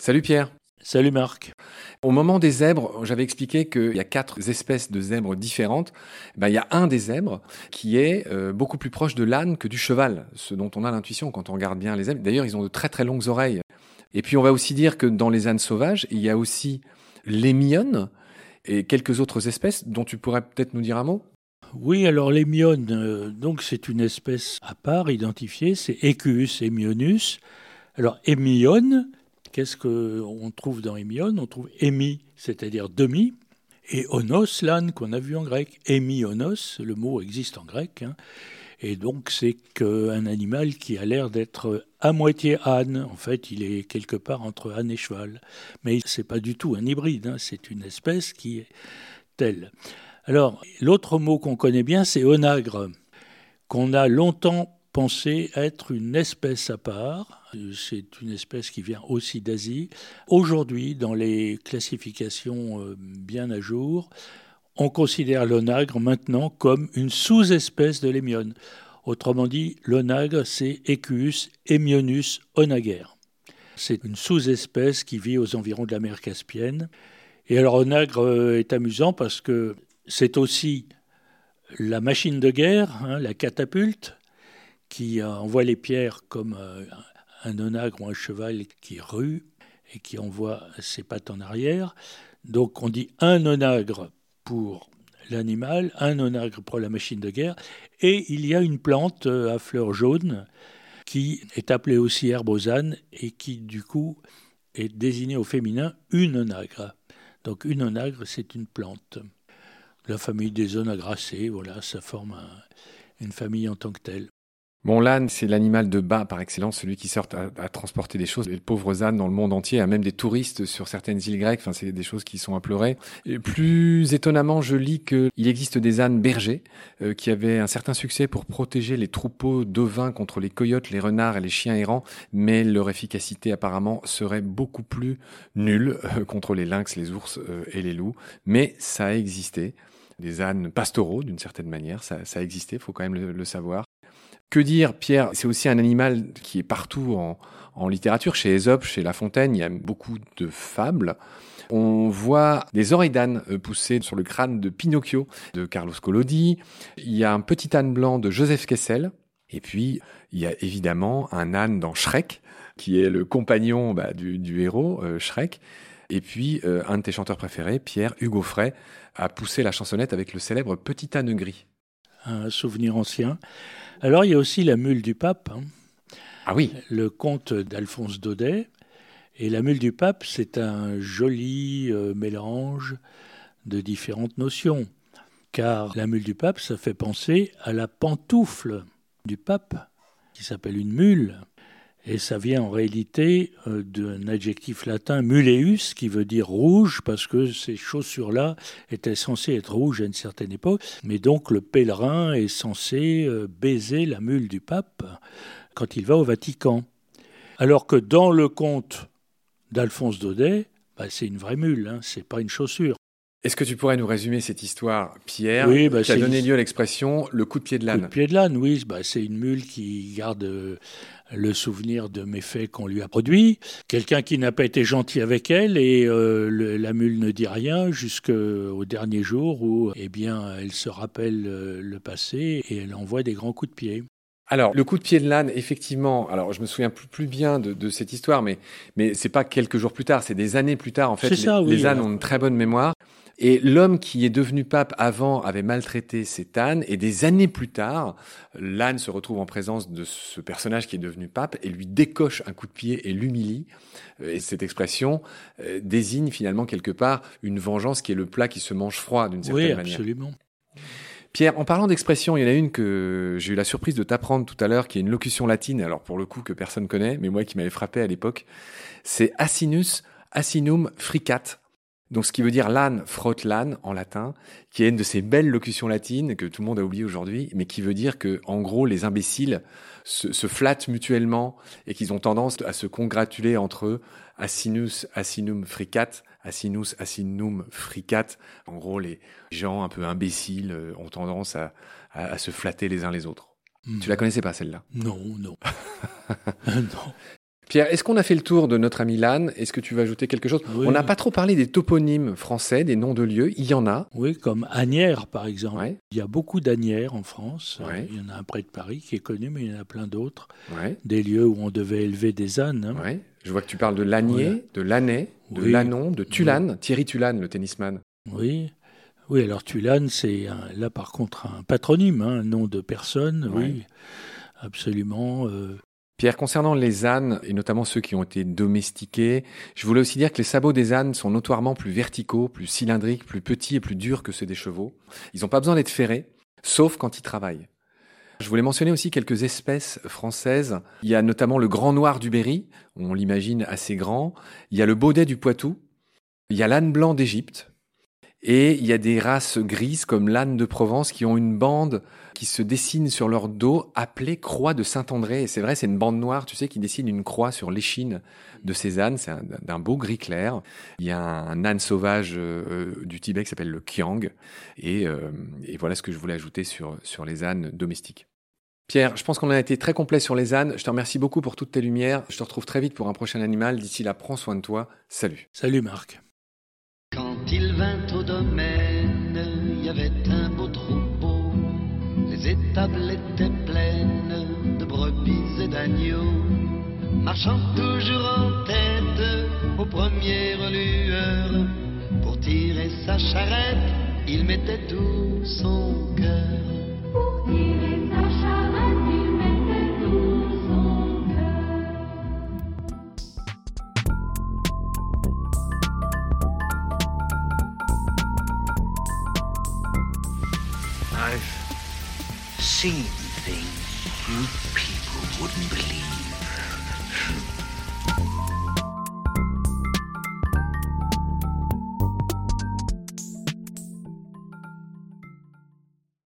Salut Pierre. Salut Marc. Au moment des zèbres, j'avais expliqué qu'il y a 4 espèces de zèbres différentes. Il y a un des zèbres qui est beaucoup plus proche de l'âne que du cheval, ce dont on a l'intuition quand on regarde bien les zèbres. D'ailleurs, ils ont de très très longues oreilles. Et puis on va aussi dire que dans les ânes sauvages, il y a aussi l'hémione et quelques autres espèces dont tu pourrais peut-être nous dire un mot. Oui, alors l'hémione, donc c'est une espèce à part, identifiée, c'est Equus hemionus. Alors hémione, qu'est-ce qu'on trouve dans hémione? On trouve hémi, c'est-à-dire demi, et onos, l'âne qu'on a vu en grec. Hémionos, le mot existe en grec, hein, et donc c'est un animal qui a l'air d'être à moitié âne. En fait, il est quelque part entre âne et cheval, mais c'est pas du tout un hybride, hein, c'est une espèce qui est telle. Alors, l'autre mot qu'on connaît bien, c'est onagre, qu'on a longtemps pensé être une espèce à part. C'est une espèce qui vient aussi d'Asie. Aujourd'hui, dans les classifications bien à jour, on considère l'onagre maintenant comme une sous-espèce de l'hémione. Autrement dit, l'onagre, c'est Equus hemionus onagre. C'est une sous-espèce qui vit aux environs de la mer Caspienne. Et alors, onagre est amusant parce que c'est aussi la machine de guerre, hein, la catapulte, qui envoie les pierres comme un onagre ou un cheval qui rue et qui envoie ses pattes en arrière. Donc on dit un onagre pour l'animal, un onagre pour la machine de guerre. Et il y a une plante à fleurs jaunes qui est appelée aussi herbe aux ânes et qui du coup est désignée au féminin une onagre. Donc une onagre, c'est une plante. La famille des onagracées, voilà, ça forme une famille en tant que telle. Bon, l'âne, c'est l'animal de bât par excellence, celui qui sort à transporter des choses. Et le pauvre âne dans le monde entier, à même des touristes sur certaines îles grecques, enfin, c'est des choses qui sont à pleurer. Et plus étonnamment, je lis qu'il existe des ânes bergers qui avaient un certain succès pour protéger les troupeaux d'ovins contre les coyotes, les renards et les chiens errants, mais leur efficacité apparemment serait beaucoup plus nulle contre les lynx, les ours et les loups. Mais ça a existé. Des ânes pastoraux, d'une certaine manière, ça a existé, il faut quand même le savoir. Que dire, Pierre? C'est aussi un animal qui est partout en littérature. Chez Ésope, chez La Fontaine, il y a beaucoup de fables. On voit des oreilles d'âne poussées sur le crâne de Pinocchio, de Carlo Collodi. Il y a un petit âne blanc de Joseph Kessel. Et puis, il y a évidemment un âne dans Shrek, qui est le compagnon du héros, Shrek. Et puis, un de tes chanteurs préférés, Pierre, Hugues Aufray, a poussé la chansonnette avec le célèbre Petit âne gris. Un souvenir ancien. Alors, il y a aussi la mule du pape. Hein. Ah oui. Le conte d'Alphonse Daudet. Et la mule du pape, c'est un joli mélange de différentes notions. Car la mule du pape, ça fait penser à la pantoufle du pape, qui s'appelle une mule. Et ça vient en réalité d'un adjectif latin, muleus, qui veut dire rouge, parce que ces chaussures-là étaient censées être rouges à une certaine époque. Mais donc le pèlerin est censé baiser la mule du pape quand il va au Vatican. Alors que dans le conte d'Alphonse Daudet, c'est une vraie mule, hein, c'est pas une chaussure. Est-ce que tu pourrais nous résumer cette histoire, Pierre, oui, qui a donné lieu à l'expression « le coup de pied de l'âne ». Le coup de pied de l'âne, oui. C'est une mule qui garde le souvenir de méfaits qu'on lui a produits. Quelqu'un qui n'a pas été gentil avec elle et la mule ne dit rien jusqu'au dernier jour où elle se rappelle le passé et elle envoie des grands coups de pied. Alors, le coup de pied de l'âne, effectivement, alors je me souviens plus bien de cette histoire, mais c'est pas quelques jours plus tard, c'est des années plus tard. En fait, les ânes ont une très bonne mémoire. Et l'homme qui est devenu pape avant avait maltraité cet âne. Et des années plus tard, l'âne se retrouve en présence de ce personnage qui est devenu pape et lui décoche un coup de pied et l'humilie. Et cette expression désigne finalement quelque part une vengeance qui est le plat qui se mange froid d'une certaine manière. Oui, absolument. Pierre, en parlant d'expression, il y en a une que j'ai eu la surprise de t'apprendre tout à l'heure, qui est une locution latine, alors pour le coup que personne connaît, mais moi qui m'avait frappé à l'époque. C'est asinus asinum fricat. Donc, ce qui veut dire l'âne frotte l'âne en latin, qui est une de ces belles locutions latines que tout le monde a oublié aujourd'hui, mais qui veut dire que, en gros, les imbéciles se flattent mutuellement et qu'ils ont tendance à se congratuler entre eux. Asinus asinum fricat, asinus asinum fricat. En gros, les gens un peu imbéciles ont tendance à se flatter les uns les autres. Tu la connaissais pas, celle-là? Non. Pierre, est-ce qu'on a fait le tour de notre ami l'âne ? Est-ce que tu veux ajouter quelque chose ? Oui. On n'a pas trop parlé des toponymes français, des noms de lieux. Il y en a. Oui, comme Asnières, par exemple. Ouais. Il y a beaucoup d'Asnières en France. Ouais. Il y en a un près de Paris qui est connu, mais il y en a plein d'autres. Ouais. Des lieux où on devait élever des ânes. Hein. Ouais. Je vois que tu parles de l'Agnier, ouais, de l'Annet, de oui, l'Anon, de Thulane. Oui. Thierry Thulane, le tennisman. Oui. Oui, alors Thulane, c'est là par contre un patronyme, un nom de personne. Ouais. Oui, absolument. Pierre, concernant les ânes, et notamment ceux qui ont été domestiqués, je voulais aussi dire que les sabots des ânes sont notoirement plus verticaux, plus cylindriques, plus petits et plus durs que ceux des chevaux. Ils n'ont pas besoin d'être ferrés, sauf quand ils travaillent. Je voulais mentionner aussi quelques espèces françaises. Il y a notamment le grand noir du Berry, on l'imagine assez grand. Il y a le Baudet du Poitou. Il y a l'âne blanc d'Égypte. Et il y a des races grises comme l'âne de Provence qui ont une bande qui se dessine sur leur dos appelée croix de Saint-André. Et c'est vrai, c'est une bande noire, tu sais, qui dessine une croix sur l'échine de ces ânes. C'est d'un beau gris clair. Il y a un âne sauvage du Tibet qui s'appelle le Kiang. Et voilà ce que je voulais ajouter sur les ânes domestiques. Pierre, je pense qu'on a été très complet sur les ânes. Je te remercie beaucoup pour toutes tes lumières. Je te retrouve très vite pour un prochain animal. D'ici là, prends soin de toi. Salut. Salut Marc. Quand il vint au domaine, il y avait un beau troupeau. Les étables étaient pleines de brebis et d'agneaux. Marchant toujours en tête aux premières lueurs. Pour tirer sa charrette, il mettait tout son cœur. Pour tirer sa charrette, il mettait tout son cœur. I've seen things you people wouldn't believe.